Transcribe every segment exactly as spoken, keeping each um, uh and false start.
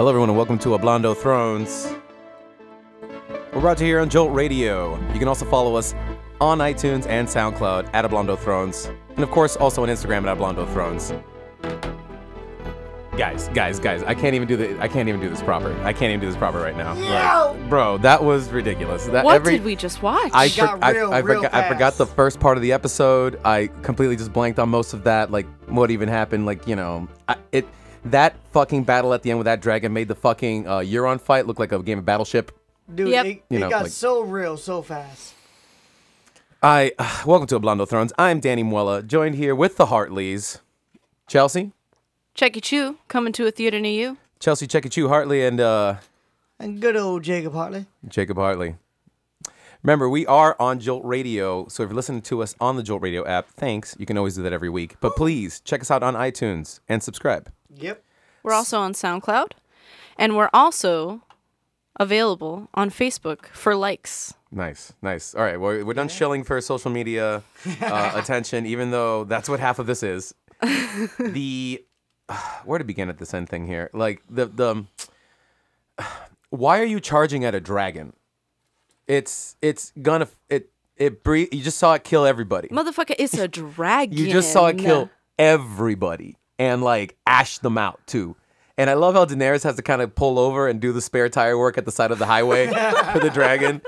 Hello everyone and welcome to Hablando Thrones. We're brought to you here on Jolt Radio. You can also follow us on iTunes and SoundCloud at Hablando Thrones. And of course also on Instagram at Hablando Thrones. Guys, guys, guys, I can't even do the I can't even do this proper. I can't even do this proper right now. No. Like, bro, that was ridiculous. That, what every, did we just watch? I, for, got I, real, I, I, real forgot, I forgot the first part of the episode. I completely just blanked on most of that. Like, what even happened? Like, you know, I, it that fucking battle at the end with that dragon made the fucking uh, Euron fight look like a game of Battleship. Dude, yep. it, you know, it got like, so real so fast. I uh, welcome to Hablando Thrones. I'm Danny Muella, joined here with the Hartleys, Chelsea. Checky Chew, coming to a theater near you. Chelsea Checky Chew Hartley and uh and good old Jacob Hartley. Jacob Hartley. Remember, we are on Jolt Radio, so if you're listening to us on the Jolt Radio app, thanks. You can always do that every week. But please check us out on iTunes and subscribe. Yep. We're also on SoundCloud. And we're also available on Facebook for likes. Nice, nice. All right, well, we're done shilling for social media uh, attention, even though that's what half of this is. The Where to begin at this end thing here? Like the the why are you charging at a dragon? It's it's gonna it it bre- you just saw it kill everybody. Motherfucker, it's a dragon. You just saw it kill everybody and like ash them out too. And I love how Daenerys has to kind of pull over and do the spare tire work at the side of the highway for the dragon.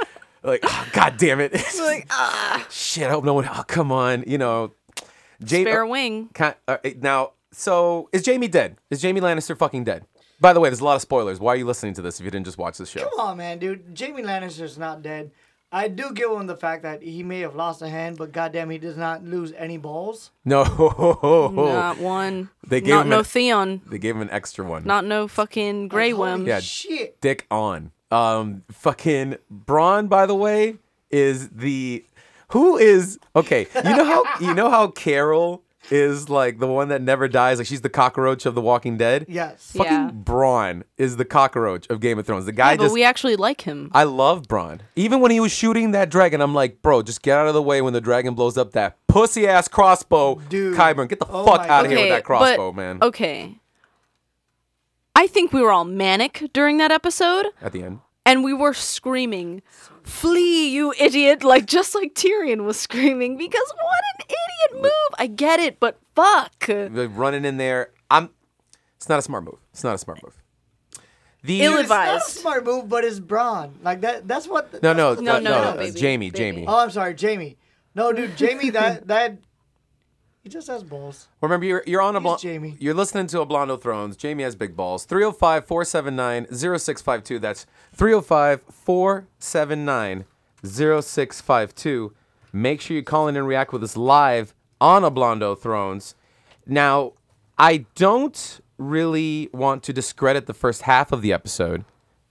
Like, oh, god damn it! It's like ah shit. I hope no one. Oh come on, you know. Jade, spare uh, wing. Kind, uh, now. So, is Jamie dead? Is Jamie Lannister fucking dead? By the way, there's a lot of spoilers. Why are you listening to this if you didn't just watch this show? Come on, man, dude. Jamie Lannister's not dead. I do give him the fact that he may have lost a hand, but goddamn, he does not lose any balls. No. Not one. They gave not him no an, Theon. They gave him an extra one. Not no fucking Grey Worm. Yeah, shit. Dick on. Um, fucking Bronn, by the way, is the... Who is... Okay, you know how you know how Carol... is like the one that never dies. Like she's the cockroach of The Walking Dead. Yes. Fucking yeah. Bronn is the cockroach of Game of Thrones. The guy yeah, but just. But we actually like him. I love Bronn. Even when he was shooting that dragon, I'm like, bro, just get out of the way when the dragon blows up that pussy ass crossbow. Dude. Qyburn, get the oh fuck out of okay, here with that crossbow, but, man. Okay. I think we were all manic during that episode. At the end. And we were screaming, flee, you idiot, like just like Tyrion was screaming, because what an idiot move. I get it, but fuck. Like running in there. I'm it's not a smart move. It's not a smart move. The Ill advised. It's not a smart move, but it's Bronn. Like that that's what the, No, no, no, no, no, no. Baby, Jamie, baby. Jamie. Oh, I'm sorry, Jamie. No, dude, Jamie that that he just has balls. Remember, you're you're on a bl- Jamie. You're listening to Hablando Thrones. Jamie has big balls. three oh five, four seven nine, oh six five two. That's three oh five, four seven nine, oh six five two. Make sure you call in and react with us live on Hablando Thrones. Now, I don't really want to discredit the first half of the episode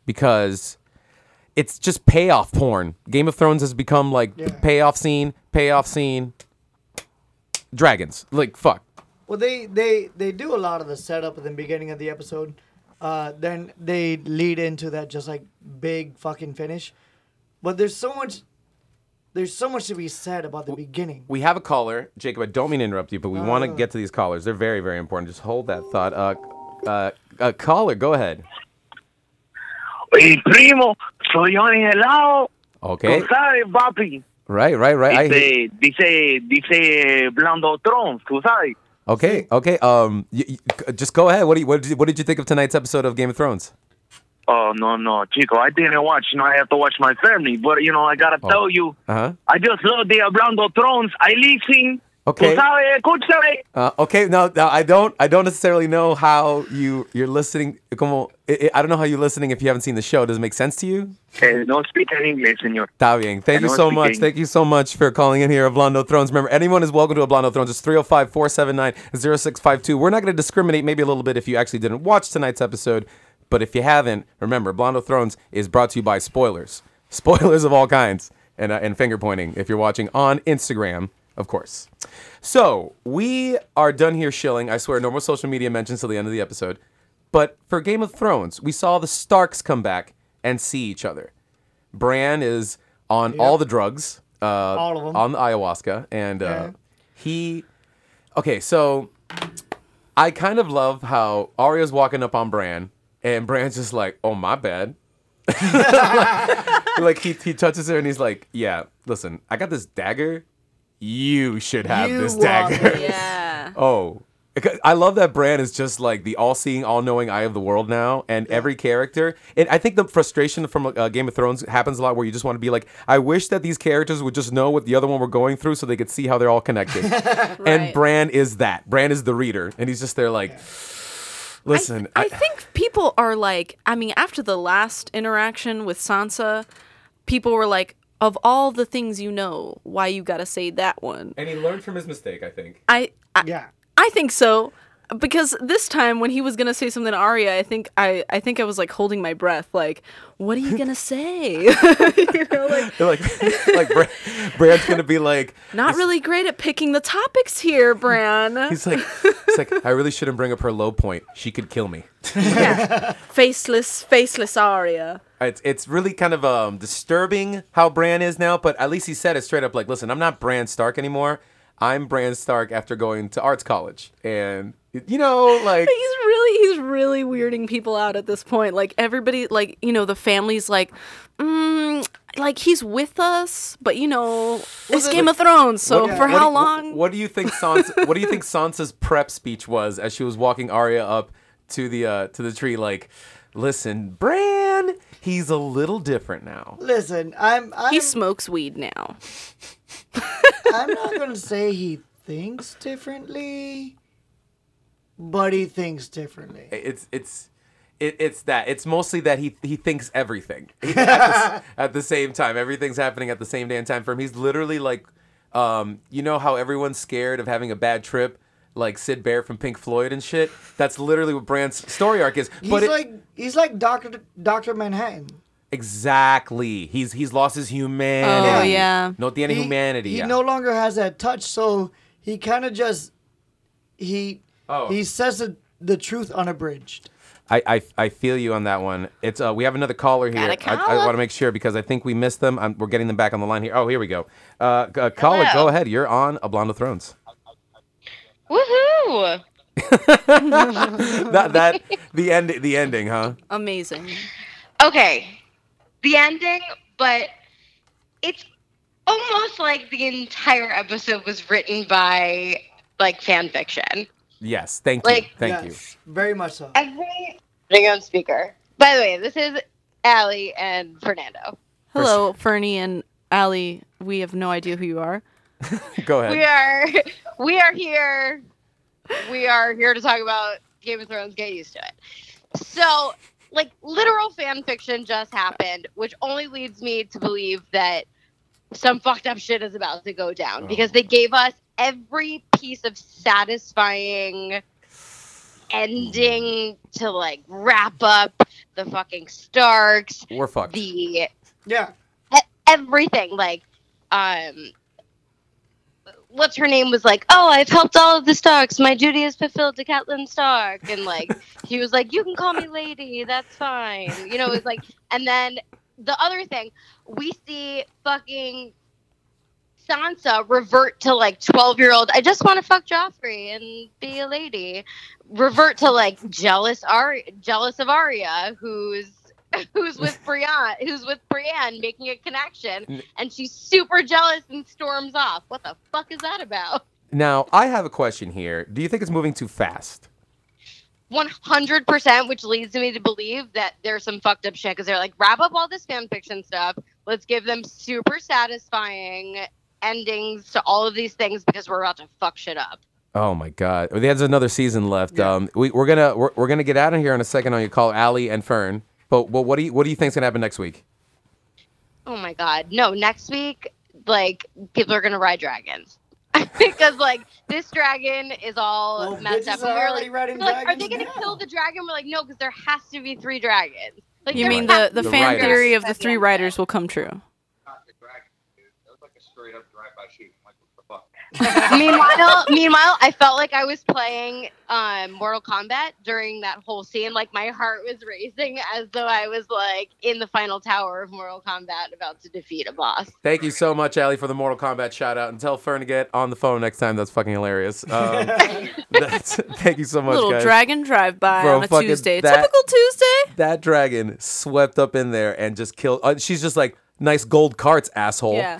because it's just payoff porn. Game of Thrones has become like yeah. payoff scene, payoff scene. Dragons, like fuck. Well, they, they they do a lot of the setup at the beginning of the episode, uh, then they lead into that just like big fucking finish. But there's so much, there's so much to be said about the we, beginning. We have a caller, Jacob. I don't mean to interrupt you, but we uh, want to get to these callers. They're very very important. Just hold that thought. Uh, uh, uh caller, go ahead. Hey, primo, soy yo helado. Okay. Papi. Right, right, right. Dice, I... dice, dice, Hablando Thrones, tú sabes. Okay, okay. Um, you, you, just go ahead. What do you, what did you, what did you think of tonight's episode of Game of Thrones? Oh no, no, chico, I didn't watch. You know, I have to watch my family. But you know, I gotta oh. tell you, uh-huh. I just love the Hablando Thrones. I listen. Okay. Uh, okay. Now, now, I don't, I don't necessarily know how you you're listening. Como, I, I don't know how you're listening if you haven't seen the show. Does it make sense to you? Hey, don't speak in English, señor. Está bien. Thank I you so much. English. Thank you so much for calling in here, Hablando Thrones. Remember, anyone is welcome to Hablando Thrones. It's three oh five, four seven nine, oh six five two. We're not going to discriminate, maybe a little bit, if you actually didn't watch tonight's episode. But if you haven't, remember, Hablando Thrones is brought to you by spoilers, spoilers of all kinds, and uh, and finger pointing if you're watching on Instagram. Of course. So, we are done here shilling. I swear, no more social media mentions till the end of the episode. But for Game of Thrones, we saw the Starks come back and see each other. Bran is on yep. all the drugs. Uh, all of them. On the ayahuasca. And uh, yeah. he... Okay, so... I kind of love how Arya's walking up on Bran. And Bran's just like, oh, my bad. like, like he he touches her and he's like, yeah, listen, I got this dagger. You should have you this dagger. Yeah. Oh. I love that Bran is just like the all-seeing, all-knowing eye of the world now, and yeah. every character. And I think the frustration from uh, Game of Thrones happens a lot, where you just want to be like, I wish that these characters would just know what the other one were going through, so they could see how they're all connected. Right. And Bran is that. Bran is the reader, and he's just there like, yeah. listen. I, I, I think people are like, I mean, after the last interaction with Sansa, people were like, of all the things you know, why you gotta say that one? And he learned from his mistake, I think. I, I yeah. I think so, because this time when he was going to say something to Arya, I think I, I think I was like holding my breath, like, what are you going to say? You know, like, like, like Bran, Bran's going to be like... Not really great at picking the topics here, Bran. He's like, he's like, I really shouldn't bring up her low point. She could kill me. Yeah. Faceless, faceless Arya. It's it's really kind of um, disturbing how Bran is now, but at least he said it straight up, like, listen, I'm not Bran Stark anymore. I'm Bran Stark after going to arts college. And, you know, like... He's really, he's really weirding people out at this point. Like, everybody, like, you know, the family's like, mm, like, he's with us, but, you know, it's Game of Thrones, so for how long? What do you think Sansa, what do you think Sansa's prep speech was as she was walking Arya up to the, uh, to the tree, like... Listen, Bran, he's a little different now. Listen, I'm... I'm he smokes weed now. I'm not going to say he thinks differently, but he thinks differently. It's it's it, it's that. It's mostly that he, he thinks everything. He, at, the, at the same time. Everything's happening at the same day and time for him. He's literally like, um, you know how everyone's scared of having a bad trip? Like Sid Barrett from Pink Floyd and shit. That's literally what Bran's story arc is. But he's it, like he's like Doctor Doctor Manhattan. Exactly. He's he's lost his humanity. Oh yeah. No tiene humanity. He yeah. no longer has that touch, so he kind of just he oh. he says the, the truth unabridged. I, I I feel you on that one. It's uh we have another caller here. Got a caller? I, I want to make sure because I think we missed them. I'm, we're getting them back on the line here. Oh, here we go. Uh, uh caller, go ahead. You're on Hablando Thrones. Woohoo! that that the end the ending, huh? Amazing. Okay, the ending, but it's almost like the entire episode was written by like fan fiction. Yes, thank you, like, thank yes, you, very much so. Everything on speaker. By the way, this is Allie and Fernando. Hello, Fernie and Allie. We have no idea who you are. Go ahead. We are we are here. We are here to talk about Game of Thrones. Get used to it. So, like, literal fan fiction just happened, which only leads me to believe that some fucked up shit is about to go down, oh. because they gave us every piece of satisfying ending to, like, wrap up the fucking Starks. We're fucked. The, yeah. Everything. Like, um... what's her name was like, oh, I've helped all of the Starks. My duty is fulfilled to Catelyn Stark. And like, she was like, you can call me lady. That's fine. You know, it's like, and then the other thing, we see fucking Sansa revert to like twelve year old. I just want to fuck Joffrey and be a lady. Revert to like jealous Arya, jealous of Arya, who's, who's with Brienne, who's with Brienne making a connection, and she's super jealous and storms off. What the fuck is that about? Now, I have a question here. Do you think it's moving too fast? one hundred percent, which leads me to believe that there's some fucked up shit, because they're like, wrap up all this fan fiction stuff. Let's give them super satisfying endings to all of these things, because we're about to fuck shit up. Oh my God. There's another season left. Yeah. Um, we, we're gonna we're, we're gonna get out of here in a second on your call, Allie and Fern. But well, what do you what do you think's gonna happen next week? Oh my God, no! Next week, like people are gonna ride dragons because like this dragon is all well, messed up. Are, we're like, we're like are they gonna now. kill the dragon? We're like, no, because there has to be three dragons. Like, you mean the, the fan riders. theory of the three riders will come true? a straight up drive-by shooting. Like, what the fuck? meanwhile, meanwhile, I felt like I was playing um, Mortal Kombat during that whole scene. Like, my heart was racing as though I was, like, in the final tower of Mortal Kombat about to defeat a boss. Thank you so much, Allie, for the Mortal Kombat shout-out. And tell Fern to get on the phone next time. That's fucking hilarious. Um, that's, thank you so much, Little guys. Little dragon drive-by Bro, on a Tuesday. That, Typical Tuesday. That dragon swept up in there and just killed. Uh, she's just like, nice gold carts, asshole. Yeah.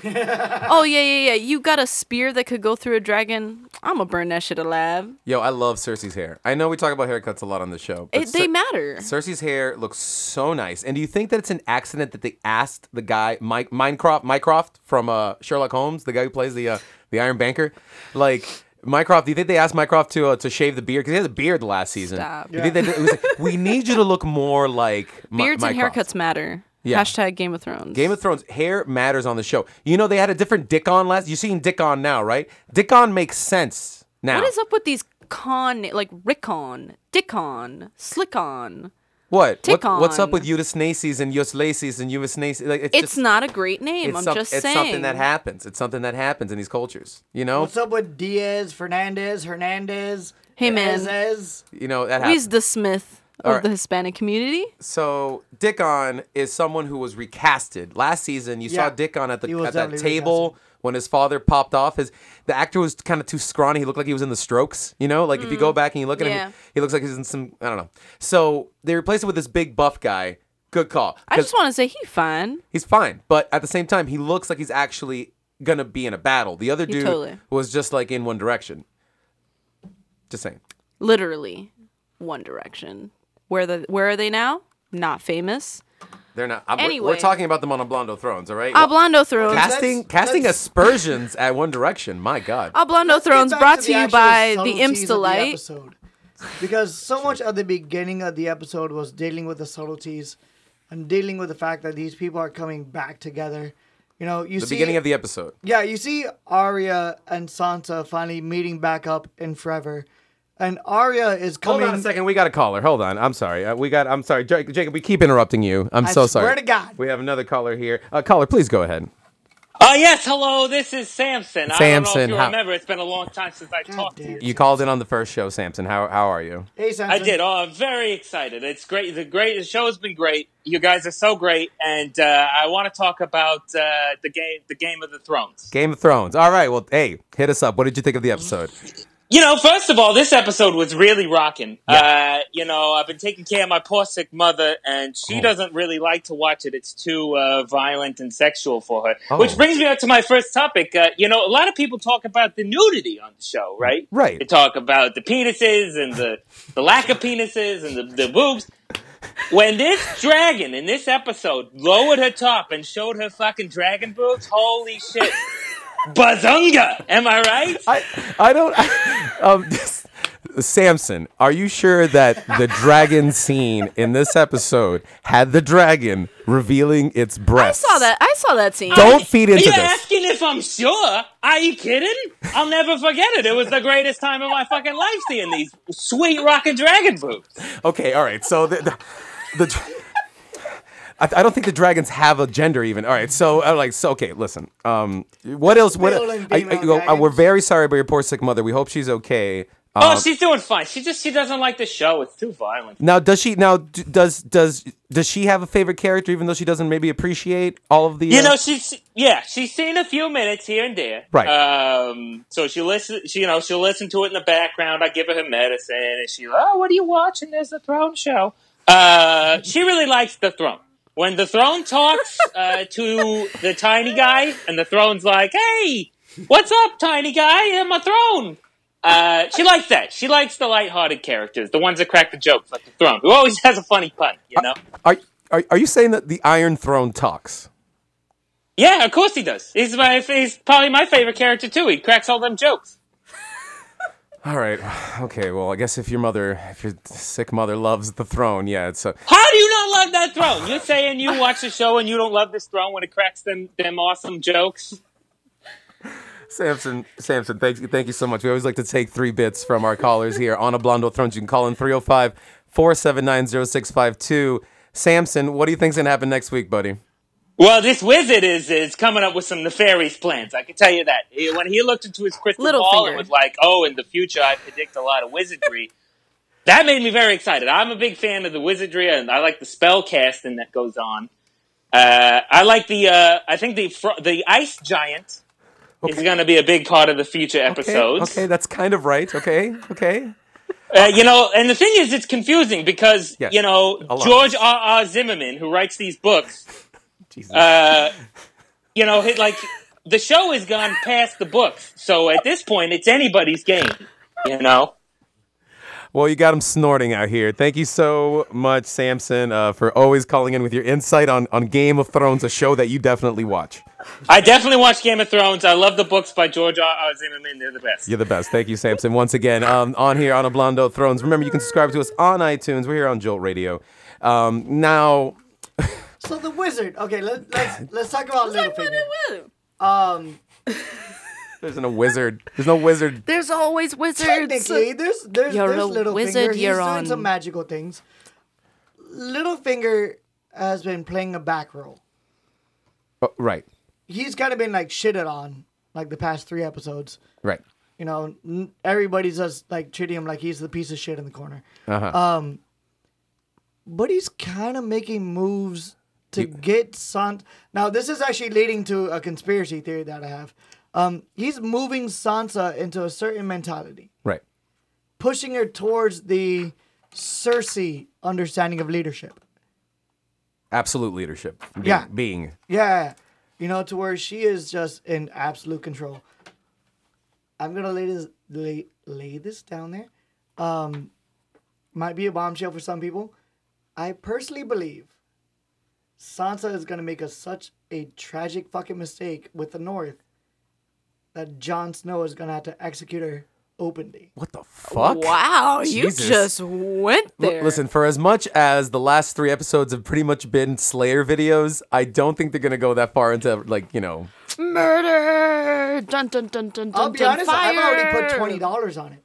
oh, yeah, yeah, yeah. You got a spear that could go through a dragon? I'm going to burn that shit alive. Yo, I love Cersei's hair. I know we talk about haircuts a lot on the show. But it, they Cer- matter. Cersei's hair looks so nice. And do you think that it's an accident that they asked the guy, Mike, Mycroft, Mycroft from uh, Sherlock Holmes, the guy who plays the uh, the Iron Banker? Like, Mycroft, do you think they asked Mycroft to uh, to shave the beard? Because he has a beard last season. Stop. Yeah. You think they, it was like, we need you to look more like My- Beards Mycroft. And haircuts matter. Yeah. Hashtag Game of Thrones. Game of Thrones. Hair matters on the show. You know, they had a different Dickon last... You've seen Dickon now, right? Dickon makes sense now. What is up with these con... Like, Rickon, Dickon, Slickon. What? what? What's up with Eustaces and Euslaces and Eustaces? Like, it's it's just, not a great name. I'm some, just it's saying. It's something that happens. It's something that happens in these cultures, you know? What's up with Diaz, Fernandez, Hernandez? Hey, man. Ezez? You know, that happens. He's the Smith. Of right. the Hispanic community. So Dickon is someone who was recasted last season. You yeah. saw Dickon at the at that table recasted. When his father popped off. His the actor was kind of too scrawny. He looked like he was in The Strokes. You know, like mm. if you go back and you look at yeah. him, he looks like he's in some. I don't know. So they replaced him with this big buff guy. Good call. I just want to say he's fine. He's fine, but at the same time, he looks like he's actually gonna be in a battle. The other he dude totally. was just like in One Direction. Just saying. Literally, One Direction. Where the where are they now? Not famous. They're not. I'm, anyway, we're, we're talking about them on Hablando Thrones, all right? Hablando Thrones. Casting that's, casting that's... aspersions at One Direction. My God. Hablando Thrones brought to, to you by the Imps Delight. Because so much at the beginning of the episode was dealing with the subtleties and dealing with the fact that these people are coming back together. You know, you the see the beginning of the episode. Yeah, you see Arya and Sansa finally meeting back up in forever. And Arya is coming. Hold on a second. We got a caller. Hold on. I'm sorry. Uh, we got. I'm sorry. J- Jacob, we keep interrupting you. I'm I so sorry. I swear to God. We have another caller here. Uh, caller, please go ahead. Uh, yes, hello. This is Samson. Samson. I don't know if you how... remember. It's been a long time since I God talked to you. You called in on the first show, Samson. How how are you? Hey, Samson. I did. Oh, I'm very excited. It's great. The great. The show has been great. You guys are so great. And uh, I want to talk about uh, the game the Game of the Thrones. Game of Thrones. All right. Well, hey, hit us up. What did you think of the episode? You know, first of all, this episode was really rocking. Yeah. Uh, you know, I've been taking care of my poor sick mother, and she oh. doesn't really like to watch it. It's too uh, violent and sexual for her. Oh. Which brings me up to my first topic. Uh, you know, a lot of people talk about the nudity on the show, right? Right. They talk about the penises and the, the lack of penises and the, the boobs. When this dragon in this episode lowered her top and showed her fucking dragon boobs, holy shit. Bazunga! Am I right? I I don't. I, um, this, Samson, are you sure that the dragon scene in this episode had the dragon revealing its breasts? I saw that. I saw that scene. Don't I, feed into you're this. You're asking if I'm sure? Are you kidding? I'll never forget it. It was the greatest time of my fucking life seeing these sweet rockin' dragon boobs. Okay. All right. So the the. the, the I don't think the dragons have a gender even. All right, so I'm like, so okay, listen. Um, what else? What? I, I, I, we're very sorry about your poor sick mother. We hope she's okay. Uh, oh, she's doing fine. She just she doesn't like the show. It's too violent. Now, does she? Now, does does does she have a favorite character? Even though she doesn't maybe appreciate all of the, you uh, know, she's yeah, she's seen a few minutes here and there, right? Um, so she listen, she, you know, she'll listen to it in the background. I give her her medicine, and she, oh, what are you watching? There's the Throne show. Uh, she really likes the Throne. When the Throne talks uh, to the tiny guy, and the Throne's like, hey, what's up, tiny guy? I'm a Throne. Uh, she likes that. She likes the lighthearted characters, the ones that crack the jokes, like the Throne, who always has a funny pun, you know? Are, are, are you saying that the Iron Throne talks? Yeah, of course he does. He's, my, he's probably my favorite character, too. He cracks all them jokes. All right. Okay. Well, I guess if your mother, if your sick mother loves the Throne, yeah, it's a. How do you not love that Throne? You're saying you watch the show and you don't love this Throne when it cracks them them awesome jokes. Samson, Samson, thank you, thank you so much. We always like to take three bits from our callers here on Hablando Thrones. You can call in three oh five, four seven nine, oh six five two. Samson, what do you think's gonna happen next week, buddy? Well, this wizard is is coming up with some nefarious plans. I can tell you that. When he looked into his crystal Little ball finger. and was like, oh, in the future I predict a lot of wizardry, that made me very excited. I'm a big fan of the wizardry, and I like the spell casting that goes on. Uh, I like the, uh, I think the fr- the ice giant okay. is going to be a big part of the future episodes. Okay, okay. That's kind of right. Okay, okay. Uh, you know, and the thing is, it's confusing because, yes, you know, George R R. Zimmerman, who writes these books, Jesus. Uh, you know, it, like, the show has gone past the books. So at this point, it's anybody's game, you know? Well, you got him snorting out here. Thank you so much, Samson, uh, for always calling in with your insight on, on Game of Thrones, a show that you definitely watch. I definitely watch Game of Thrones. I love the books by George R R. Zimmerman. They're the best. You're the best. Thank you, Samson, once again, um, on here on Hablando Thrones. Remember, you can subscribe to us on iTunes. We're here on Jolt Radio. Um, now... so the wizard. Okay, let, let's let's talk about Littlefinger. Um... There's no wizard. There's no wizard. There's always wizards. Technically, there's there's, you're there's Littlefinger. Wizard, He's you're doing some magical things. Littlefinger has been playing a back role. Oh, right. He's kind of been like shitted on, like the past three episodes. Right. You know, everybody's just like treating him like he's the piece of shit in the corner. Uh-huh. Um, but he's kind of making moves to you... get Sansa. Now, this is actually leading to a conspiracy theory that I have. Um, he's moving Sansa into a certain mentality. Right. Pushing her towards the Cersei understanding of leadership. Absolute leadership. Being, yeah. Being. Yeah. You know, to where she is just in absolute control. I'm going to lay this, lay, lay this down there. Um, might be a bombshell for some people. I personally believe Sansa is going to make a, such a tragic fucking mistake with the North that Jon Snow is going to have to execute her openly. What the fuck? Wow, Jesus. You just went there. L- listen, for as much as the last three episodes have pretty much been Slayer videos, I don't think they're going to go that far into, like, you know... murder! Dun, dun, dun, dun, I'll dun, be honest, fire. I've already put twenty dollars on it.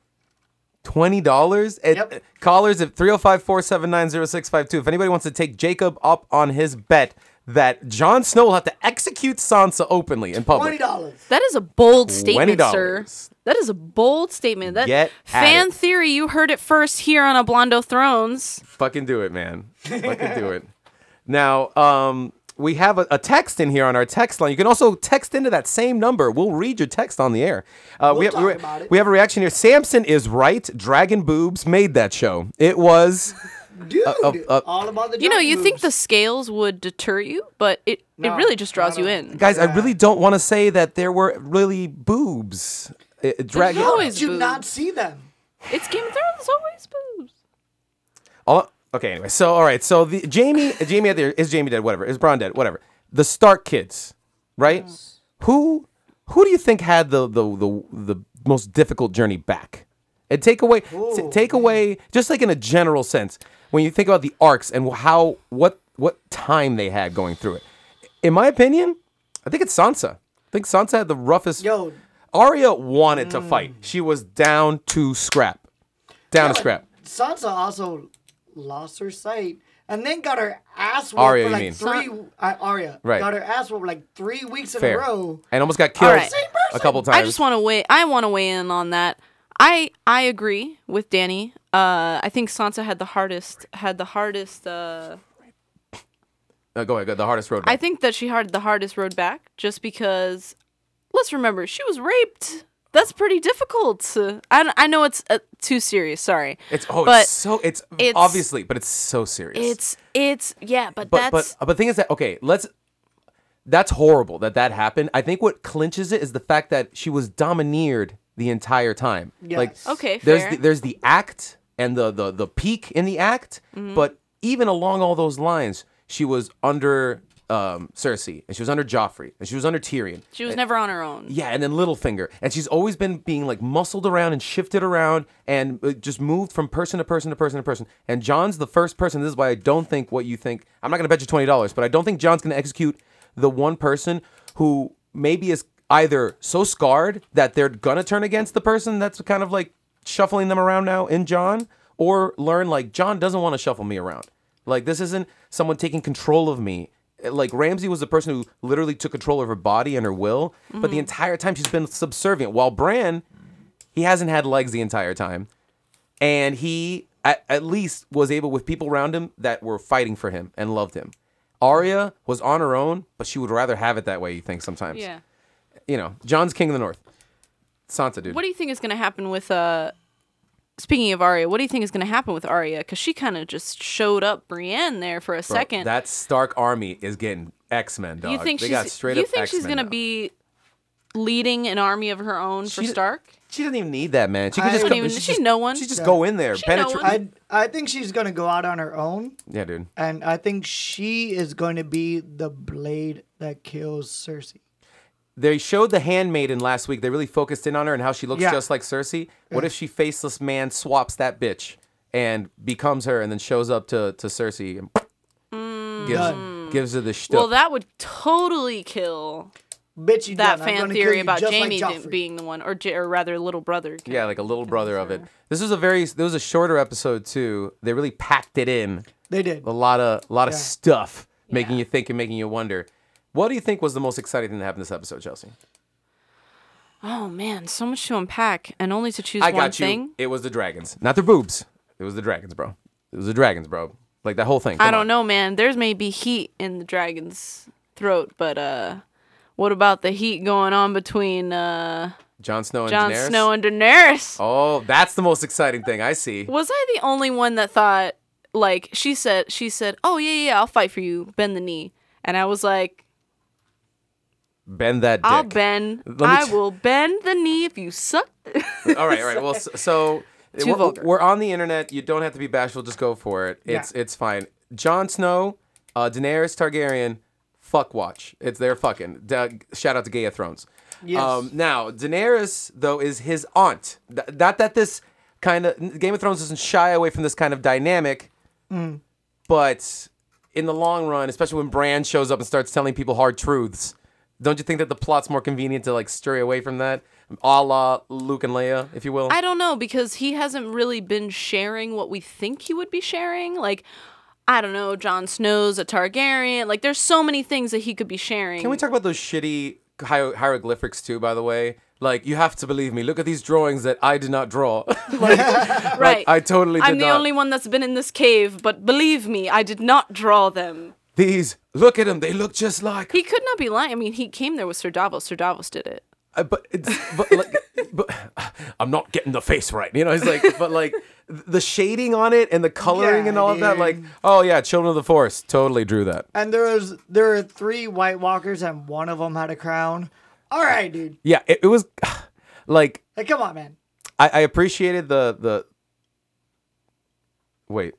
twenty dollars? Yep. Uh, callers at three oh five, four seven nine, oh six five two. If anybody wants to take Jacob up on his bet... that Jon Snow will have to execute Sansa openly in public. twenty dollars. That is a bold statement, twenty dollars. Sir. That is a bold statement. That Get fan theory, you heard it first here on Hablando Thrones. Fucking do it, man. Fucking do it. Now, um, we have a, a text in here on our text line. You can also text into that same number. We'll read your text on the air. Uh, we'll we, talk we, about it. We have a reaction here. Samson is right. Dragon Boobs made that show. It was... Dude, uh, uh, uh, all about the you know, you moves. Think the scales would deter you, but it, no, it really just draws you in. Guys, yeah. I really don't want to say that there were really boobs. Uh, dragon. How did you boobs. Not see them? It's Game of Thrones, always boobs. All, okay, anyway, so, all right, so the Jamie, Jamie there, is Jamie dead, whatever, is Bronn dead, whatever. The Stark kids, right? Yes. Who who do you think had the the the, the most difficult journey back? And take away, Ooh, t- take away, just like in a general sense, when you think about the arcs and how, what, what time they had going through it. In my opinion, I think it's Sansa. I think Sansa had the roughest. Yo, Arya wanted mm. to fight. She was down to scrap, down yeah, to scrap. Sansa also lost her sight and then got her ass whooped Arya, for like three. San- uh, Arya right. got her ass whooped like three weeks Fair. in a row, and almost got killed right. a couple times. I just want to weigh. I want to weigh in on that. I I agree with Danny. Uh, I think Sansa had the hardest had the hardest. Uh, uh, go ahead, go, the hardest road. Back. I think that she had the hardest road back, just because. Let's remember, she was raped. That's pretty difficult. I I know it's uh, too serious. Sorry. It's oh, but it's so it's, it's obviously, but it's so serious. It's it's yeah, but but that's... but but the thing is that okay, let's. That's horrible that that happened. I think what clinches it is the fact that she was domineered the entire time. Yes. Like, okay, fair. There's the, there's the act and the, the, the peak in the act, mm-hmm. but even along all those lines, she was under um, Cersei, and she was under Joffrey, and she was under Tyrion. She was and, never on her own. Yeah, and then Littlefinger. And she's always been being like muscled around and shifted around and uh, just moved from person to person to person to person. And Jon's the first person. This is why I don't think what you think. I'm not going to bet you twenty dollars, but I don't think Jon's going to execute the one person who maybe is either so scarred that they're gonna turn against the person that's kind of like shuffling them around now in Jon, or learn like Jon doesn't want to shuffle me around. Like this isn't someone taking control of me like Ramsay was the person who literally took control of her body and her will, mm-hmm. but the entire time she's been subservient. While Bran, he hasn't had legs the entire time, and he at, at least was able with people around him that were fighting for him and loved him. Arya was on her own, but she would rather have it that way. You think sometimes, yeah. You know, Jon's king of the north. Sansa, dude. What do you think is going to happen with uh? Speaking of Arya, what do you think is going to happen with Arya? Because she kind of just showed up Brienne there for a Bro, second. That Stark army is getting X-Men, dog. You think they she's, got straight you up think X-Men she's going to be leading an army of her own she for Stark? D- she doesn't even need that, man. She can I, just come, even, she's she's no one. She just yeah. go in there. Penetrate. I I think she's going to go out on her own. Yeah, dude. And I think she is going to be the blade that kills Cersei. They showed the Handmaiden last week. They really focused in on her and how she looks yeah. just like Cersei. What yeah. if she faceless man swaps that bitch and becomes her and then shows up to, to Cersei and mm. gives, gives her the shtick? Well, that would totally kill bitch, you that done. fan theory about Jamie like being the one, or J- or rather little brother. Yeah, like a little brother of it. This was a very, there was a shorter episode too. They really packed it in. They did. A lot of, a lot yeah. of stuff yeah. making you think and making you wonder. What do you think was the most exciting thing that happened this episode, Chelsea? Oh, man. So much to unpack and only to choose I one got you. thing. It was the dragons. Not the boobs. It was the dragons, bro. It was the dragons, bro. Like, that whole thing. Come I don't on. know, man. There's maybe heat in the dragon's throat, but uh, what about the heat going on between... Uh, Jon Snow and Jon Daenerys? Jon Snow and Daenerys. Oh, that's the most exciting thing. I see. Was I the only one that thought, like, she said, she said, oh, yeah, yeah, I'll fight for you. Bend the knee. And I was like... Bend that dick. I'll bend. T- I will bend the knee if you suck. All right, all right. Well, so we're, we're on the internet. You don't have to be bashful. Just go for it. It's yeah. it's fine. Jon Snow, uh, Daenerys Targaryen, fuck watch. It's their fucking. Da- shout out to Game of Thrones. Yes. Um, now, Daenerys, though, is his aunt. Th- not that this kind of... Game of Thrones doesn't shy away from this kind of dynamic, mm. but in the long run, especially when Bran shows up and starts telling people hard truths... Don't you think that the plot's more convenient to, like, stray away from that? A la Luke and Leia, if you will? I don't know, because he hasn't really been sharing what we think he would be sharing. Like, I don't know, Jon Snow's a Targaryen. Like, there's so many things that he could be sharing. Can we talk about those shitty hier- hieroglyphics, too, by the way? Like, you have to believe me. Look at these drawings that I did not draw. like, right. Like, I totally did not. I'm the not. only one that's been in this cave, but believe me, I did not draw them. These, look at him, they look just like... He could not be lying. I mean, he came there with Ser Davos. Ser Davos did it. Uh, but, it's, but, like, but I'm not getting the face right. You know, he's like, but like, the shading on it and the coloring yeah, and all dude. of that, like, oh yeah, Children of the Forest, totally drew that. And there was, there were three White Walkers and one of them had a crown. All right, dude. Yeah, it, it was, like... Hey, come on, man. I, I appreciated the, the... Wait,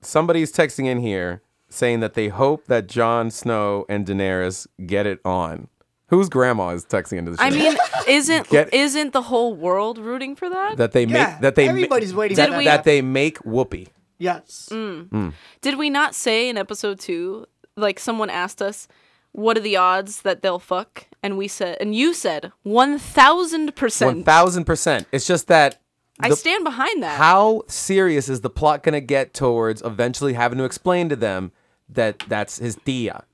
somebody's texting in here. Saying that they hope that Jon Snow and Daenerys get it on. Whose grandma is texting into the show? I mean, isn't get, isn't the whole world rooting for that? That they yeah, make that they everybody's ma- waiting that, for that. We, that they make Whoopi. Yes. Mm. Mm. Did we not say in episode two, like someone asked us, what are the odds that they'll fuck? And we said, and you said, one thousand percent. One thousand percent. It's just that. The, I stand behind that. How serious is the plot gonna get towards eventually having to explain to them? That that's his tia.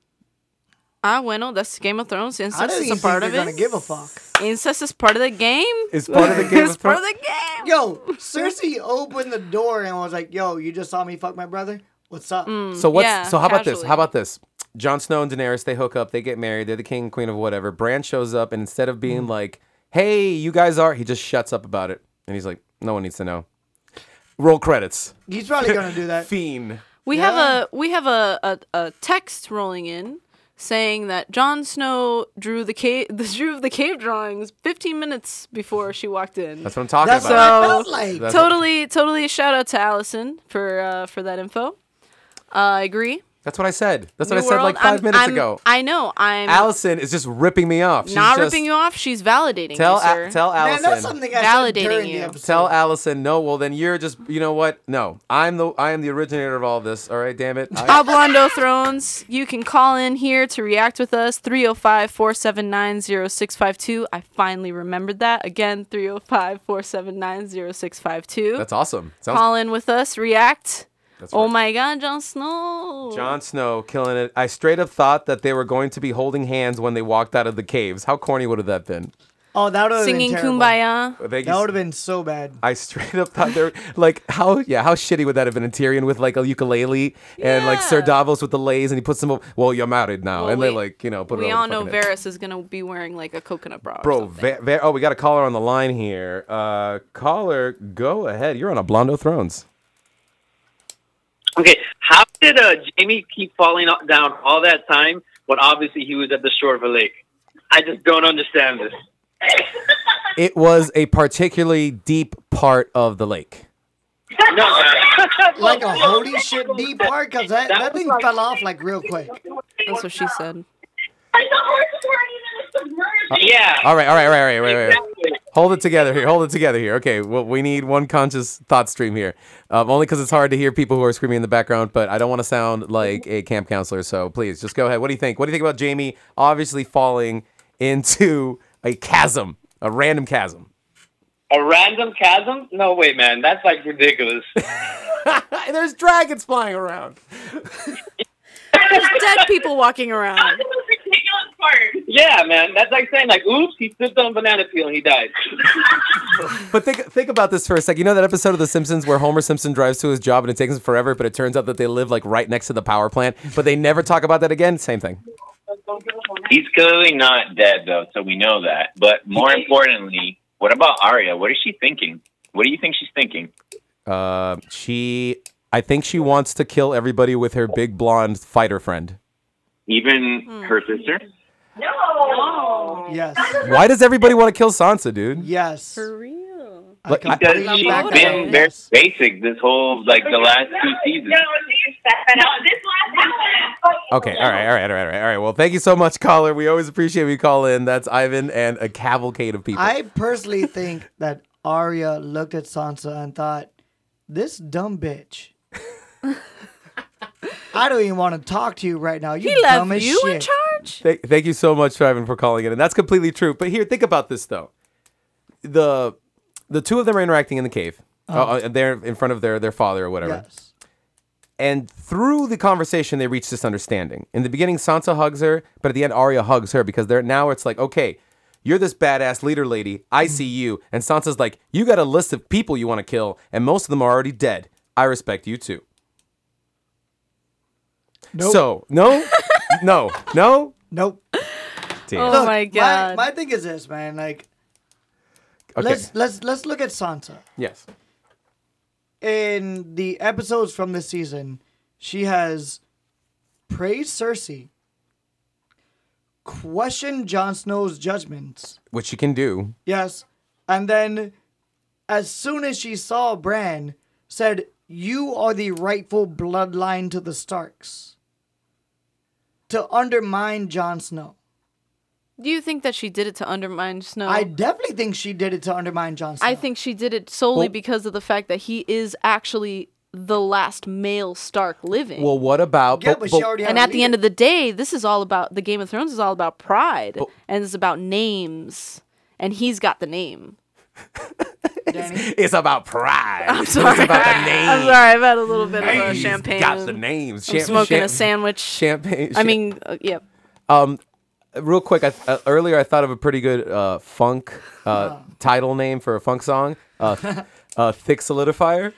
Ah, bueno, that's Game of Thrones. Incest is a part of it. I don't think he's gonna give a fuck. Incest is part of the game. It's part of the game. It's part of the game. Yo, Cersei opened the door and was like, "Yo, you just saw me fuck my brother. What's up?" Mm, so what's yeah, so? How casually. about this? How about this? Jon Snow and Daenerys, they hook up, they get married, they're the king and queen of whatever. Bran shows up and instead of being mm. like, "Hey, you guys are," he just shuts up about it and he's like, "No one needs to know." Roll credits. He's probably gonna do that. Fiend. We yeah. have a we have a, a, a text rolling in saying that Jon Snow drew the cave the drew the cave drawings fifteen minutes before she walked in. That's what I'm talking That's about. So like. totally totally a shout out to Allison for uh, for that info. Uh, I agree. That's what I said. That's New what I said world, like five I'm, minutes I'm, ago. I know. I'm Allison is just ripping me off. She's not just, ripping you off. She's validating tell you, sir. A- tell Allison. Man, that's something I validating said during you. The episode. Tell Allison. No. Well, then you're just. You know what? No. I'm the. I am the originator of all this. All right. Damn it. Hablando Thrones. You can call in here to react with us. three oh five, four seven nine, oh six five two. I finally remembered that again. three oh five, four seven nine, oh six five two. That's awesome. Sounds- call in with us. React. That's oh right. my God, Jon Snow. Jon Snow killing it. I straight up thought that they were going to be holding hands when they walked out of the caves. How corny would have that been? Oh, that would have been terrible. Singing Kumbaya. That would have been so bad. I straight up thought they were, like, how, yeah, how shitty would that have been? And Tyrion with, like, a ukulele yeah. and, like, Ser Davos with the lays, and he puts them up, well, you're married now. Well, and we, they, like, you know, put it on. We all know Varys is going to be wearing, like, a coconut bra. Bro, Ver- Ver- oh, we got a caller on the line here. Uh, caller, go ahead. You're on Hablando Thrones. Okay, how did uh, Jamie keep falling down all that time when obviously he was at the shore of a lake? I just don't understand this. It was a particularly deep part of the lake. No, like a holy shit deep part, because that, that thing fell off like real quick. That's what she said. I thought horses weren't even submerged. Uh, yeah. All right, all right, all right, all right, all right. Exactly. Hold it together here. Hold it together here. Okay, well, we need one conscious thought stream here. Um, only because it's hard to hear people who are screaming in the background, but I don't want to sound like a camp counselor, so please, just go ahead. What do you think? What do you think about Jamie obviously falling into a chasm, a random chasm? A random chasm? No way, man. That's, like, ridiculous. There's dragons flying around. There's dead people walking around. Yeah, man. That's like saying, like, oops, he slipped on a banana peel and he died. But think think about this for a sec. You know that episode of The Simpsons where Homer Simpson drives to his job and it takes him forever, but it turns out that they live, like, right next to the power plant, but they never talk about that again? Same thing. He's clearly not dead, though, so we know that. But more importantly, what about Arya? What is she thinking? What do you think she's thinking? Uh, she... I think she wants to kill everybody with her big blonde fighter friend. Even mm. her sister? No. Yes. Why does everybody want to kill Sansa, dude? Yes. For real. Like, because I, she's been very yes. basic this whole, like, the last two seasons. No, this last season. Okay, all right, all right, all right, all right. All right. Well, thank you so much, caller. We always appreciate you call in. That's Ivan and a cavalcade of people. I personally think that Arya looked at Sansa and thought, this dumb bitch. I don't even want to talk to you right now. You he dumb left as you shit. In charge? Th- thank you so much, Ivan, for calling it. And that's completely true. But here, think about this, though. The the two of them are interacting in the cave. Uh-huh. Uh, they're in front of their, their father or whatever. Yes. And through the conversation, they reach this understanding. In the beginning, Sansa hugs her, but at the end, Arya hugs her because they're now it's like, okay, you're this badass leader lady. I mm-hmm. see you. And Sansa's like, you got a list of people you want to kill, and most of them are already dead. I respect you, too. Nope. So, no, no, no, nope. Damn. Oh, look, my God. My, my thing is this, man. Like, okay. let's let's let's look at Sansa. Yes. In the episodes from this season, she has praised Cersei, questioned Jon Snow's judgments, which she can do. Yes, and then, as soon as she saw Bran, said, "You are the rightful bloodline to the Starks." To undermine Jon Snow. Do you think that she did it to undermine Snow? I definitely think she did it to undermine Jon Snow. I think she did it solely well, because of the fact that he is actually the last male Stark living. Well, what about... Yeah, but, but she already had and at leader. The end of the day, this is all about... The Game of Thrones is all about pride. But, and it's about names. And he's got the name. It's, it's about pride. I'm sorry. It's about the name. I'm sorry. I've had a little bit names. Of a champagne. Got the names. Champ- I'm smoking champ- a sandwich. Champagne. I mean, uh, yeah. Um, real quick. I, uh, earlier, I thought of a pretty good uh, funk uh, title name for a funk song. Uh, uh, Thick Solidifier.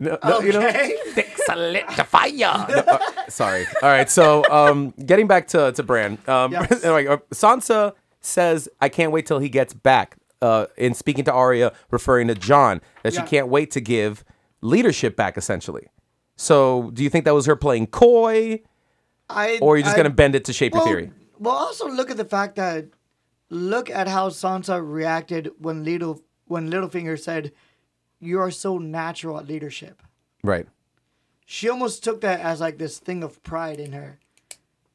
No, no, okay. You know, Thick Solidifier. No, uh, sorry. All right. So, um, getting back to to Bran. Um, yes. Anyway, uh, Sansa says, "I can't wait till he gets back." Uh, in speaking to Arya, referring to Jon, that yeah. she can't wait to give leadership back, essentially. So, do you think that was her playing coy? I, or are you just going to bend it to shape well, your theory? Well, also look at the fact that, look at how Sansa reacted when Little when Littlefinger said, "You are so natural at leadership." Right. She almost took that as like this thing of pride in her.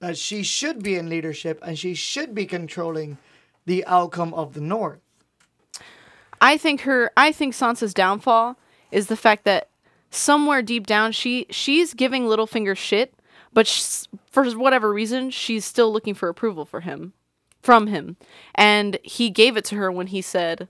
That she should be in leadership and she should be controlling the outcome of the North. I think her. I think Sansa's downfall is the fact that somewhere deep down, she she's giving Littlefinger shit, but she's, for whatever reason, she's still looking for approval for him, from him, and he gave it to her when he said,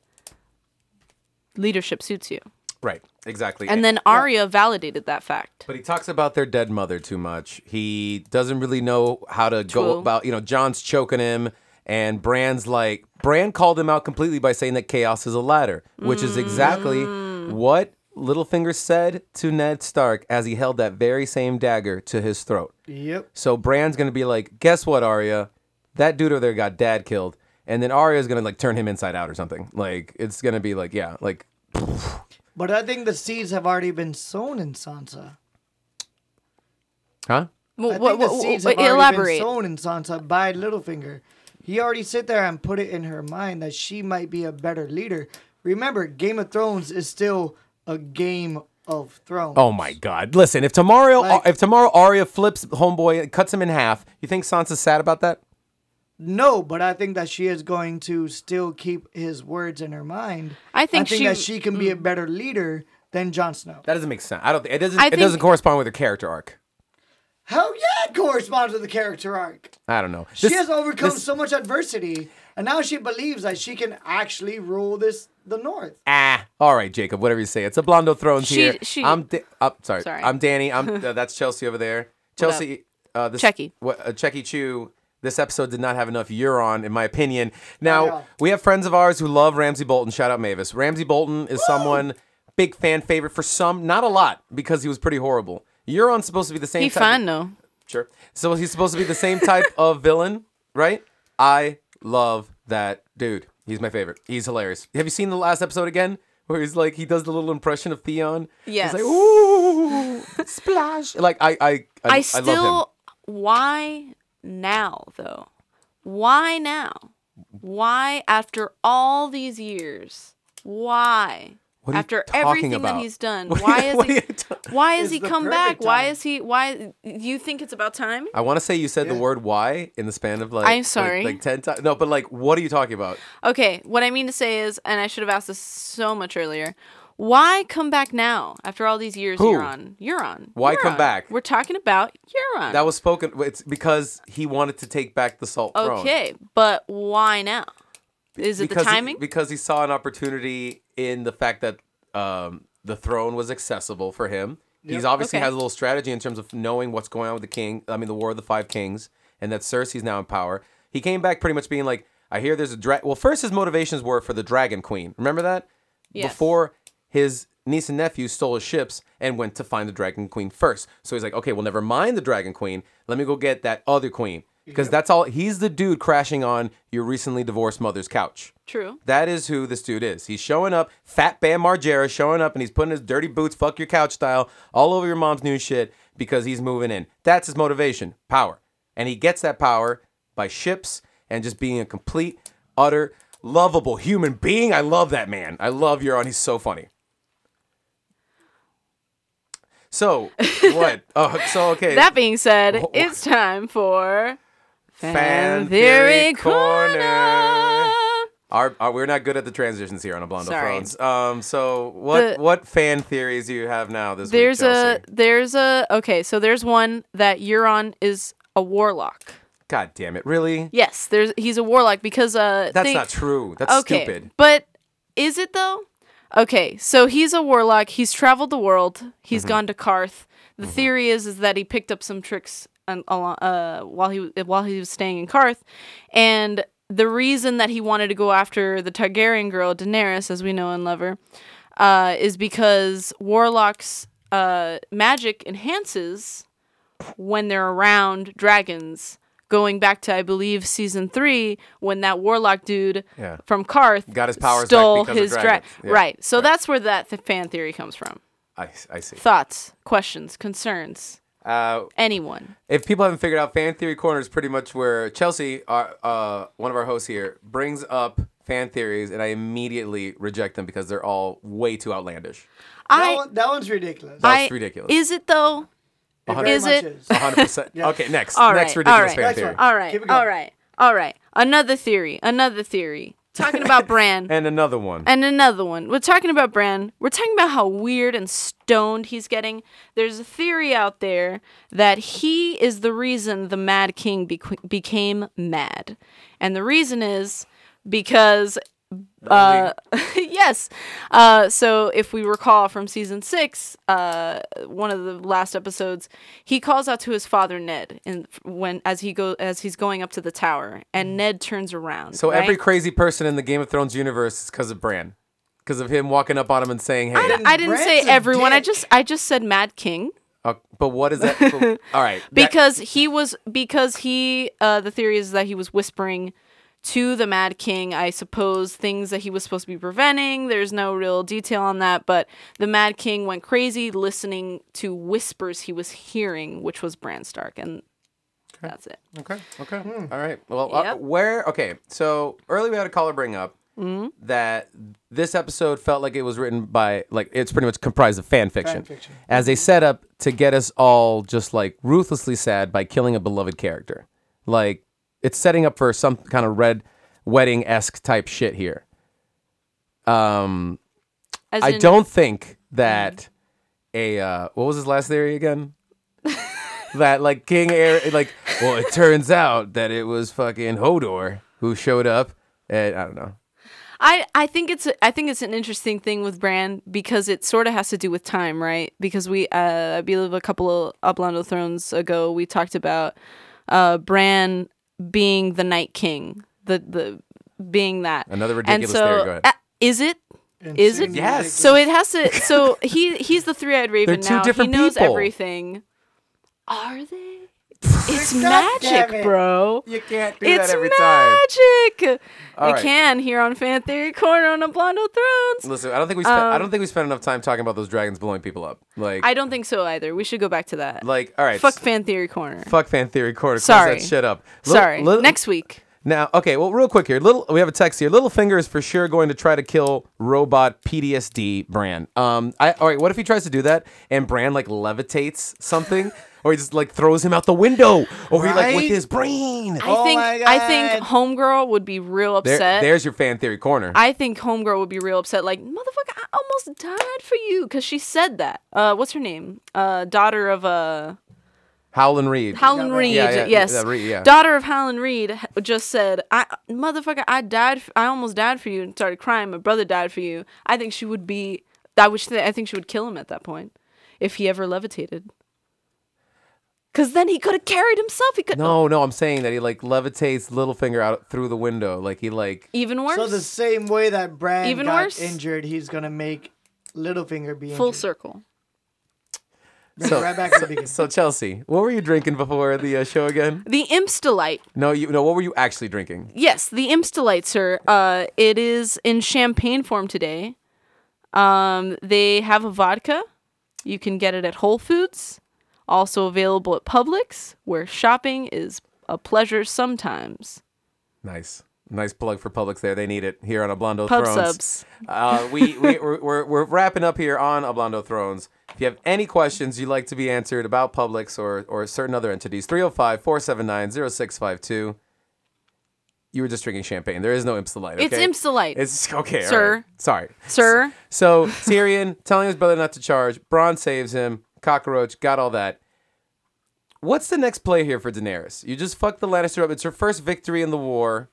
"Leadership suits you." Right. Exactly. And then Arya yeah. validated that fact. But he talks about their dead mother too much. He doesn't really know how to True. go about, you know, Jon's choking him. And Bran's like, Bran called him out completely by saying that chaos is a ladder, which mm. is exactly what Littlefinger said to Ned Stark as he held that very same dagger to his throat. Yep. So Bran's going to be like, guess what, Arya? That dude over there got dad killed. And then Arya's going to like turn him inside out or something. Like, it's going to be like, yeah, like. Poof. But I think the seeds have already been sown in Sansa. Huh? Well, I think what, what, the seeds what, what, have already elaborate. been sown in Sansa by Littlefinger. He already sit there and put it in her mind that she might be a better leader. Remember, Game of Thrones is still a game of thrones. Oh my God! Listen, if tomorrow, like, if tomorrow Arya flips homeboy and cuts him in half, you think Sansa's sad about that? No, but I think that she is going to still keep his words in her mind. I think, I think she, that she can be a better leader than Jon Snow. That doesn't make sense. I don't. It doesn't. I it think, doesn't correspond with her character arc. Hell yeah, it corresponds with the character arc. I don't know. She this, has overcome this, so much adversity, and now she believes that she can actually rule this the North. Ah, all right, Jacob, whatever you say. It's Hablando Thrones she, here. She, I'm da- oh, sorry. sorry. I'm Danny. I'm uh, that's Chelsea over there. Chelsea, uh, this, Checky. What, uh, Checky Chew. This episode did not have enough Euron, in my opinion. Now, yeah. we have friends of ours who love Ramsay Bolton. Shout out Mavis. Ramsay Bolton is Woo! someone, big fan favorite for some, not a lot, because he was pretty horrible. Euron's supposed to be the same he's type. He's fine, of, though. Sure. So he's supposed to be the same type of villain, right? I love that dude. He's my favorite. He's hilarious. Have you seen the last episode again? Where he's like, he does the little impression of Theon. Yes. He's like, ooh, splash. Like, I, I, I, I still, I love him. Why now, though? Why now? Why after all these years? Why? What After everything about? that he's done, what why is he? Ta- why has he come back? Time. Why is he? Why you think it's about time? I want to say you said yeah. the word "why" in the span of like I'm sorry, like, like ten times. No, but like, what are you talking about? Okay, what I mean to say is, and I should have asked this so much earlier. Why come back now? After all these years, Who? Euron. Euron. Why Euron. come back? We're talking about Euron. That was spoken. It's because he wanted to take back the Salt Throne. Okay, but why now? Is it because the timing? He, because he saw an opportunity in the fact that um, the throne was accessible for him. Yep. He's obviously okay. has a little strategy in terms of knowing what's going on with the king. I mean, the War of the Five Kings, and that Cersei's now in power. He came back pretty much being like, I hear there's a dragon. Well, first his motivations were for the Dragon Queen. Remember that? Yes. Before his niece and nephew stole his ships and went to find the Dragon Queen first. So he's like, okay, well, never mind the Dragon Queen. Let me go get that other queen. Because yep. that's all, he's the dude crashing on your recently divorced mother's couch. True. That is who this dude is. He's showing up, fat Bam Margera showing up, and he's putting his dirty boots, fuck your couch style, all over your mom's new shit because he's moving in. That's his motivation, power. And he gets that power by ships and just being a complete, utter, lovable human being. I love that man. I love Euron. He's so funny. So, what? Oh, so, okay. That being said, oh. it's time for... Fan Theory Corner. Corner. Our, our, we're not good at the transitions here on Hablando Thrones. Um, so what the, what fan theories do you have now this there's week, Chelsea? A, there's a... Okay, so there's one that Euron is a warlock. God damn it, really? Yes, there's he's a warlock because... Uh, That's think, not true. That's okay, stupid. But is it, though? Okay, so he's a warlock. He's traveled the world. He's mm-hmm. gone to Qarth. The mm-hmm. theory is, is that he picked up some tricks... Uh, while he while he was staying in Qarth, and the reason that he wanted to go after the Targaryen girl Daenerys, as we know and love her, uh, is because warlocks' uh, magic enhances when they're around dragons. Going back to I believe season three, when that warlock dude yeah. from Qarth got his powers stole back his dragon. Dra- yeah. Right, so right. that's where that th- fan theory comes from. I I see. Thoughts, questions, concerns. Uh, Anyone. If people haven't figured out, Fan Theory Corner is pretty much where Chelsea, our, uh, one of our hosts here, brings up fan theories, and I immediately reject them because they're all way too outlandish. I, that, one, that one's ridiculous. I, That's ridiculous. Is it, though? one hundred percent, is it? one hundred percent. yeah. Okay, next. All right, next ridiculous all right, fan next theory. All right, all right, all right. Another theory, another theory. Talking about Bran. and another one. And another one. We're talking about Bran. We're talking about how weird and stoned he's getting. There's a theory out there that he is the reason the Mad King be- became mad. And the reason is because Uh, yes. Uh, so if we recall from season six, uh, one of the last episodes, he calls out to his father Ned, and when as he go as he's going up to the tower, and Ned turns around. So right? Every crazy person in the Game of Thrones universe is because of Bran, because of him walking up on him and saying, "Hey." I didn't, I didn't say everyone. Dick. I just I just said Mad King. Uh, but what is that? For? All right. That... Because he was because he uh, the theory is that he was whispering to the Mad King, I suppose, things that he was supposed to be preventing. There's no real detail on that, but the Mad King went crazy listening to whispers he was hearing, which was Bran Stark, and okay. That's it. Okay, okay. Mm. All right. Well, yep. uh, where... Okay, so earlier we had a caller bring up mm-hmm. that this episode felt like it was written by... Like, it's pretty much comprised of fan fiction. Fan fiction. As a setup to get us all just, like, ruthlessly sad by killing a beloved character. Like... It's setting up for some kind of red wedding-esque type shit here. Um, in, I don't think that a... Uh, what was his last theory again? That, like, King Aerys... Like, well, it turns out that it was fucking Hodor who showed up at... I don't know. I, I think it's a, I think it's an interesting thing with Bran because it sort of has to do with time, right? Because we... Uh, I believe a couple of Hablando Thrones ago, we talked about uh, Bran... being the Night King, the the being that another ridiculous and so, theory. Go ahead. Uh, is it? Insane. Is it? Yes. So it has to. So he he's the three-eyed raven now. They're two different people. He knows everything. Are they? It's magic, it. bro. You can't do it's that every magic. time. It's magic. We can here on Fan Theory Corner on Hablando Thrones. Listen, I don't think we spent. Um, I don't think we spent enough time talking about those dragons blowing people up. Like, I don't think so either. We should go back to that. Like, all right, fuck Fan Theory Corner. Fuck Fan Theory Corner. Sorry, close that shit up. Little, Sorry, little, next week. Now, okay. Well, real quick here. Little, we have a text here. Littlefinger is for sure going to try to kill robot P T S D Bran. Um, I, all right. What if he tries to do that and Bran like levitates something? Or he just like throws him out the window, or right? he like with his brain. I oh think my God. I think Homegirl would be real upset. There, there's your Fan Theory Corner. I think Homegirl would be real upset. Like, motherfucker, I almost died for you because she said that. Uh, what's her name? Uh, daughter of a uh... Howland Reed. Howland Reed. Yeah, yeah, yes. Yeah, Reed, yeah. Daughter of Howland Reed just said, "I motherfucker, I died. F- I almost died for you," and started crying. My brother died for you. I think she would be. I wish th- I think she would kill him at that point if he ever levitated. Because then he could have carried himself. He could. No, no, I'm saying that he like levitates Littlefinger out through the window. Like he like. Even worse. So the same way that Bran Even got worse? injured, he's gonna make Littlefinger be injured. Full circle. So, right back to the beginning. So Chelsea, what were you drinking before the uh, show again? The Imp's Delight. No, you no. What were you actually drinking? Yes, the Imp's Delight, sir. Uh, it is in champagne form today. Um, they have a vodka. You can get it at Whole Foods. Also available at Publix, where shopping is a pleasure sometimes. Nice. Nice plug for Publix there. They need it here on Hablando Pub Thrones. Subs. Uh, we, we, we're, we're, we're wrapping up here on Hablando Thrones. If you have any questions you'd like to be answered about Publix or, or certain other entities, three oh five, four seven nine, oh six five two. You were just drinking champagne. There is no Imp's Delight. Okay? It's Imp's Delight. It's okay. Sir. Right. Sorry. Sir. So, so Tyrion telling his brother not to charge. Bronn saves him. Cockroach, got all that. What's the next play here for Daenerys? You just fucked the Lannister up. It's her first victory in the war.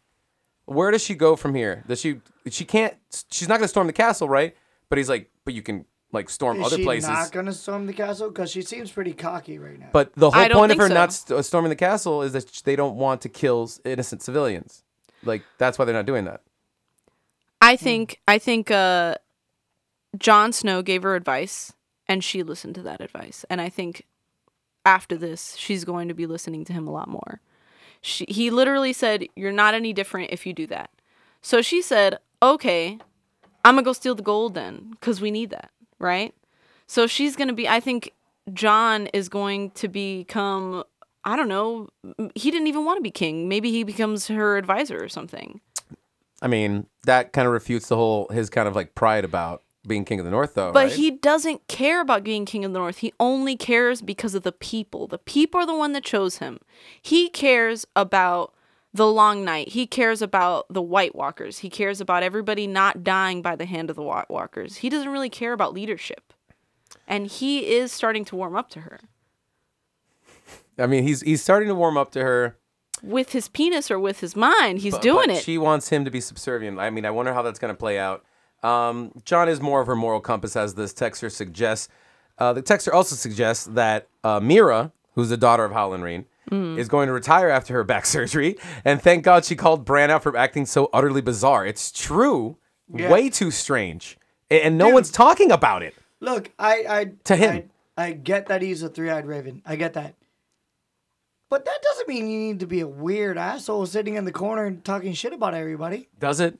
Where does she go from here? Does she? She can't. She's not gonna storm the castle, right? But he's like, but you can like storm Is other places. Is she not gonna storm the castle? Because she seems pretty cocky right now. But the whole point of her so. not st- storming the castle is that they don't want to kill innocent civilians. Like that's why they're not doing that. I think. Hmm. I think. Uh, Jon Snow gave her advice. And she listened to that advice. And I think after this, she's going to be listening to him a lot more. She, he literally said, "You're not any different if you do that." So she said, "Okay, I'm going to go steal the gold then, because we need that," right? So she's going to be, I think Jon is going to become, I don't know, he didn't even want to be king. Maybe he becomes her advisor or something. I mean, that kind of refutes the whole, his kind of like pride about being king of the north, though, but right? He doesn't care about being king of the north. He only cares because of the people. The people are the one that chose him. He cares about the long night. He cares about the White Walkers. He cares about everybody not dying by the hand of the White Walkers. He doesn't really care about leadership, and he is starting to warm up to her. I mean, he's he's starting to warm up to her. with his penis or with his mind. He's but, doing but it. She wants him to be subservient. I mean, I wonder how that's going to play out. Um, Jon is more of her moral compass, as this texter suggests. Uh, the texter also suggests that uh, Mira, who's the daughter of Howland Reed, mm. is going to retire after her back surgery. And thank God she called Bran out for acting so utterly bizarre. It's true. Yeah. Way too strange. And no Dude, one's talking about it. Look, I... I to him. I, I get that he's a three-eyed raven. I get that. But that doesn't mean you need to be a weird asshole sitting in the corner and talking shit about everybody. Does it?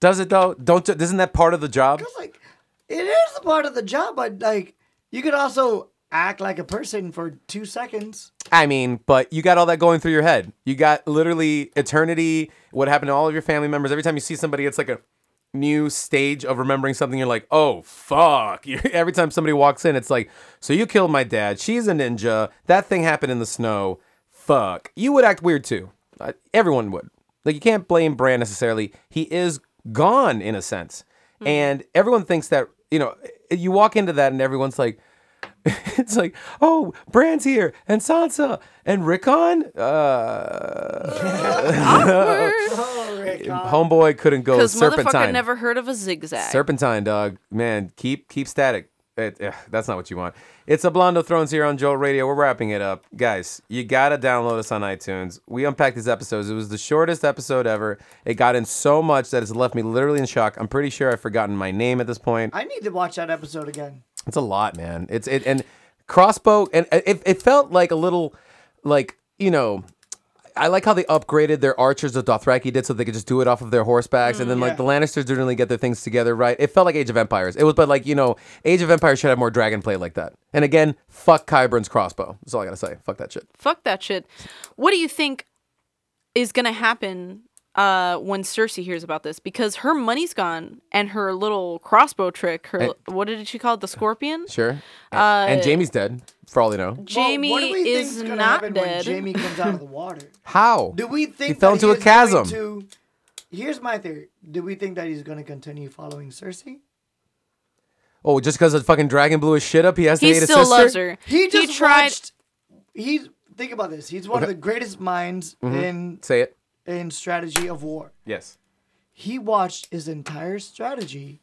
Does it, though? Don't. Isn't that part of the job? Because, like, it is a part of the job, but, like, you could also... act like a person for two seconds. I mean, but you got all that going through your head. You got literally eternity, what happened to all of your family members. Every time you see somebody, it's like a new stage of remembering something. You're like, oh, fuck. Every time somebody walks in, it's like, so you killed my dad. She's a ninja. That thing happened in the snow. Fuck. You would act weird, too. Uh, everyone would. Like, you can't blame Bran necessarily. He is gone, in a sense. Mm-hmm. And everyone thinks that, you know, you walk into that and everyone's like, it's like, oh, Bran's here, and Sansa, and Rickon. Uh, oh, Rickon. Homeboy couldn't go serpentine. Because motherfucker never heard of a zigzag. Serpentine, dog. Man, keep keep static. It, uh, that's not what you want. It's Hablando Thrones here on Jolt Radio. We're wrapping it up. Guys, you got to download us on iTunes. We unpacked these episodes. It was the shortest episode ever. It got in so much that it's left me literally in shock. I'm pretty sure I've forgotten my name at this point. I need to watch that episode again. It's a lot, man. It's it and crossbow and it it felt like a little like, you know, I like how they upgraded their archers that Dothraki did so they could just do it off of their horsebacks mm, and then yeah. like the Lannisters didn't really get their things together right. It felt like Age of Empires. It was but like, you know, Age of Empires should have more dragon play like that. And again, fuck Qyburn's crossbow. That's all I gotta say. Fuck that shit. Fuck that shit. What do you think is gonna happen Uh, when Cersei hears about this? Because her money's gone and her little crossbow trick, her and, what did she call it? The scorpion? Sure. And, uh, and Jaime's dead, for all we know. Jamie well, what do we is think's gonna not happen dead. When Jamie comes out of the water? How? Do we think he fell into he a chasm? To, here's my theory. Do we think that he's going to continue following Cersei? Oh, just because the fucking dragon blew his shit up, he has to he hate his sister? He still loves her. He just he tried... watched... He's, think about this. He's one okay. of the greatest minds mm-hmm. in... Say it. In strategy of war. Yes. He watched his entire strategy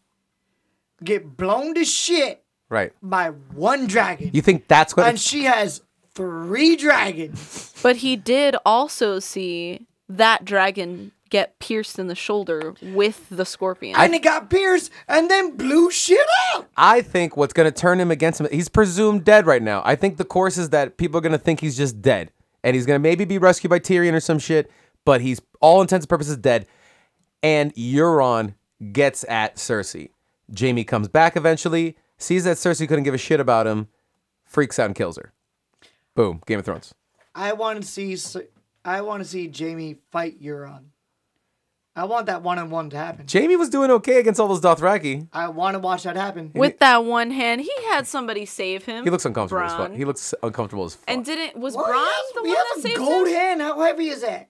get blown to shit right. by one dragon. You think that's what... And it's... she has three dragons. But he did also see that dragon get pierced in the shoulder with the scorpion. And it got pierced and then blew shit up. I think what's going to turn him against him... He's presumed dead right now. I think the course is that people are going to think he's just dead. And he's going to maybe be rescued by Tyrion or some shit. But he's, all intents and purposes, dead. And Euron gets at Cersei. Jaime comes back eventually, sees that Cersei couldn't give a shit about him, freaks out and kills her. Boom. Game of Thrones. I want to see I want to see Jaime fight Euron. I want that one-on-one to happen. Jaime was doing okay against all those Dothraki. I want to watch that happen. With he, that one hand, he had somebody save him. He looks uncomfortable Bronn. as fuck. He looks uncomfortable as fuck. And didn't, was well, Bronn the one that saved him? We have a gold hand. How heavy is that?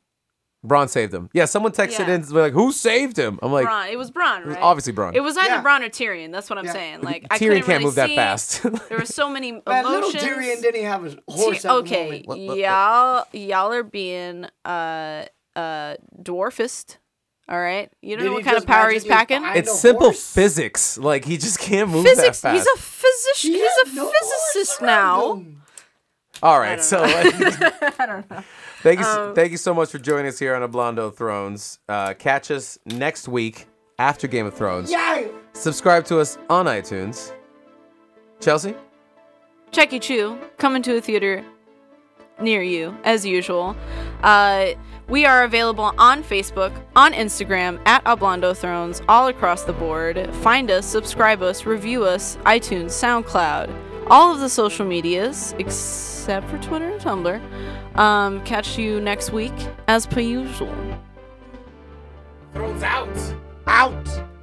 Bronn saved him. Yeah, someone texted yeah. in like, "Who saved him?" I'm like, Bronn. It was Bronn, right? It was obviously Bronn. It was either yeah. Bronn or Tyrion. That's what I'm yeah. saying. Like, Tyrion I couldn't can't really move see. that fast. There were so many emotions. That little Tyrion didn't have his horse. T- at okay, the moment. y'all, y'all are being uh, uh, dwarfist. All right, you don't Did know what kind of power he's packing. It's simple horse? physics. Like he just can't move physics. that fast. He's a physician. He he's a no physicist now. Him. All right, I so I don't know. Thank you, um, thank you so much for joining us here on Hablando Thrones. Uh, catch us next week after Game of Thrones. Yay! Subscribe to us on iTunes. Chelsea? Checky Chew, coming to a theater near you, as usual. Uh, we are available on Facebook, on Instagram, at Hablando Thrones, all across the board. Find us, subscribe us, review us, iTunes, SoundCloud. All of the social medias, except for Twitter and Tumblr. Um, catch you next week, as per usual. Thrones out! Out!